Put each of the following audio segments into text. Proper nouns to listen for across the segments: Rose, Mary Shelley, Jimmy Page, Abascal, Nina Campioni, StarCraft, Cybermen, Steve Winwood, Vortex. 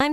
I'm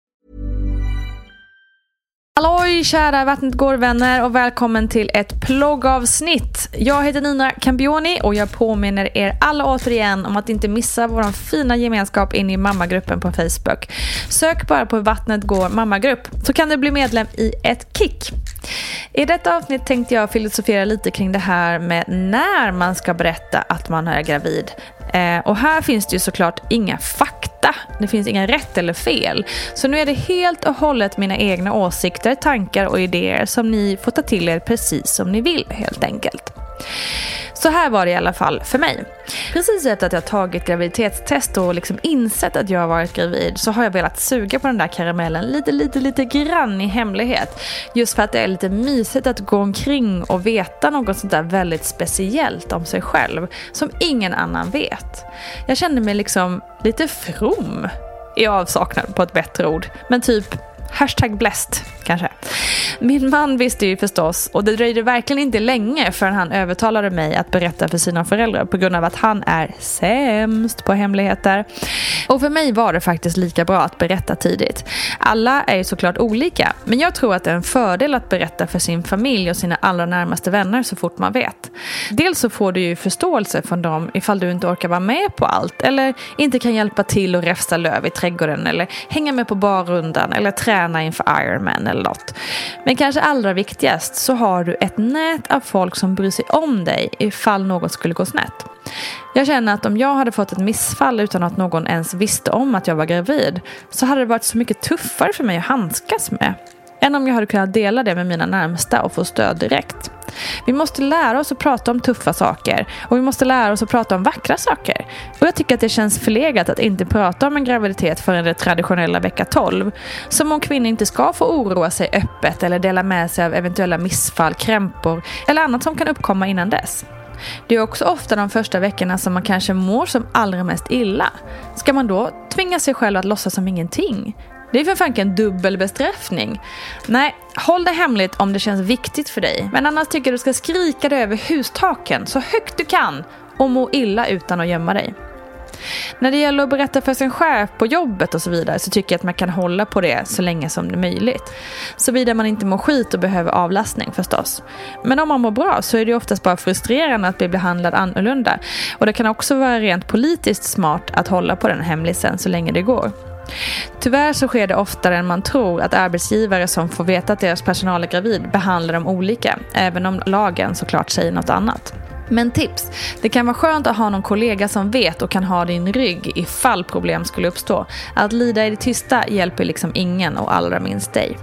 Halloj kära Vattnet går-vänner och välkommen till ett ploggavsnitt. Jag heter Nina Campioni och jag påminner er alla återigen om att inte missa vår fina gemenskap in i mammagruppen på Facebook. Sök bara på Vattnet går mammagrupp så kan du bli medlem i ett kick. I detta avsnitt tänkte jag filosofera lite kring det här med när man ska berätta att man är gravid. Och här finns det ju såklart inga fakta. Det finns inga rätt eller fel. Så nu är det helt och hållet mina egna åsikter, tankar och idéer som ni får ta till er precis som ni vill helt enkelt. Så här var det i alla fall för mig. Precis efter att jag tagit graviditetstest och liksom insett att jag varit gravid så har jag velat suga på den där karamellen lite grann i hemlighet. Just för att det är lite mysigt att gå omkring och veta något sånt där väldigt speciellt om sig själv som ingen annan vet. Jag kände mig liksom lite from i avsaknad på ett bättre ord, men typ #blessed kanske. Min man visste ju förstås och det dröjde verkligen inte länge förrän han övertalade mig att berätta för sina föräldrar på grund av att han är sämst på hemligheter. Och för mig var det faktiskt lika bra att berätta tidigt. Alla är ju såklart olika, men jag tror att det är en fördel att berätta för sin familj och sina allra närmaste vänner så fort man vet. Dels så får du ju förståelse från dem ifall du inte orkar vara med på allt eller inte kan hjälpa till och räfsa löv i trädgården eller hänga med på barrundan eller träna inför Ironman eller något. Men kanske allra viktigast så har du ett nät av folk som bryr sig om dig ifall något skulle gå snett. Jag känner att om jag hade fått ett missfall utan att någon ens visste om att jag var gravid så hade det varit så mycket tuffare för mig att handskas med än om jag hade kunnat dela det med mina närmsta och få stöd direkt. Vi måste lära oss att prata om tuffa saker och vi måste lära oss att prata om vackra saker. Och jag tycker att det känns förlegat att inte prata om en graviditet förrän det traditionella vecka 12. Som om kvinnor inte ska få oroa sig öppet eller dela med sig av eventuella missfall, krämpor eller annat som kan uppkomma innan dess. Det är också ofta de första veckorna som man kanske mår som allra mest illa. Ska man då tvinga sig själv att låtsas som ingenting? Det är för fan en dubbel bestraffning. Nej, håll det hemligt om det känns viktigt för dig. Men annars tycker jag du ska skrika dig över hustaken så högt du kan och må illa utan att gömma dig. När det gäller att berätta för sin chef på jobbet och så vidare, så tycker jag att man kan hålla på det så länge som det är möjligt. Såvida man inte mår skit och behöver avlastning förstås. Men om man mår bra så är det oftast bara frustrerande att bli behandlad annorlunda. Och det kan också vara rent politiskt smart att hålla på den hemlisen så länge det går. Tyvärr så sker det oftare än man tror att arbetsgivare som får veta att deras personal är gravid behandlar dem olika, även om lagen såklart säger något annat. Men tips, det kan vara skönt att ha någon kollega som vet och kan ha din rygg ifall problem skulle uppstå. Att lida i det tysta hjälper liksom ingen och allra minst dig.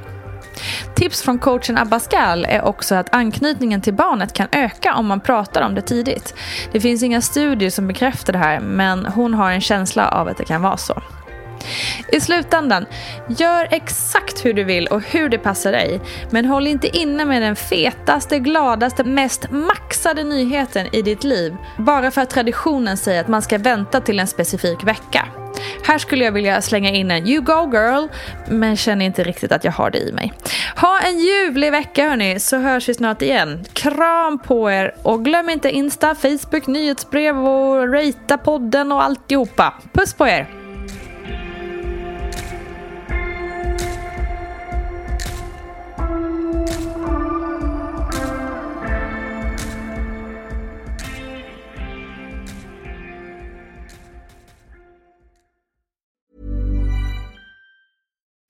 Tips från coachen Abascal är också att anknytningen till barnet kan öka om man pratar om det tidigt. Det finns inga studier som bekräftar det här, men hon har en känsla av att det kan vara så. I slutändan, gör exakt hur du vill och hur det passar dig, men håll inte inne med den fetaste, gladaste, mest maxade nyheten i ditt liv bara för att traditionen säger att man ska vänta till en specifik vecka. Här skulle jag vilja slänga in en "You go girl", men känner inte riktigt att jag har det i mig. Ha en ljuvlig vecka hörni, så hörs vi snart igen. Kram på er och glöm inte Insta, Facebook, nyhetsbrev och rata podden och alltihopa. Puss på er!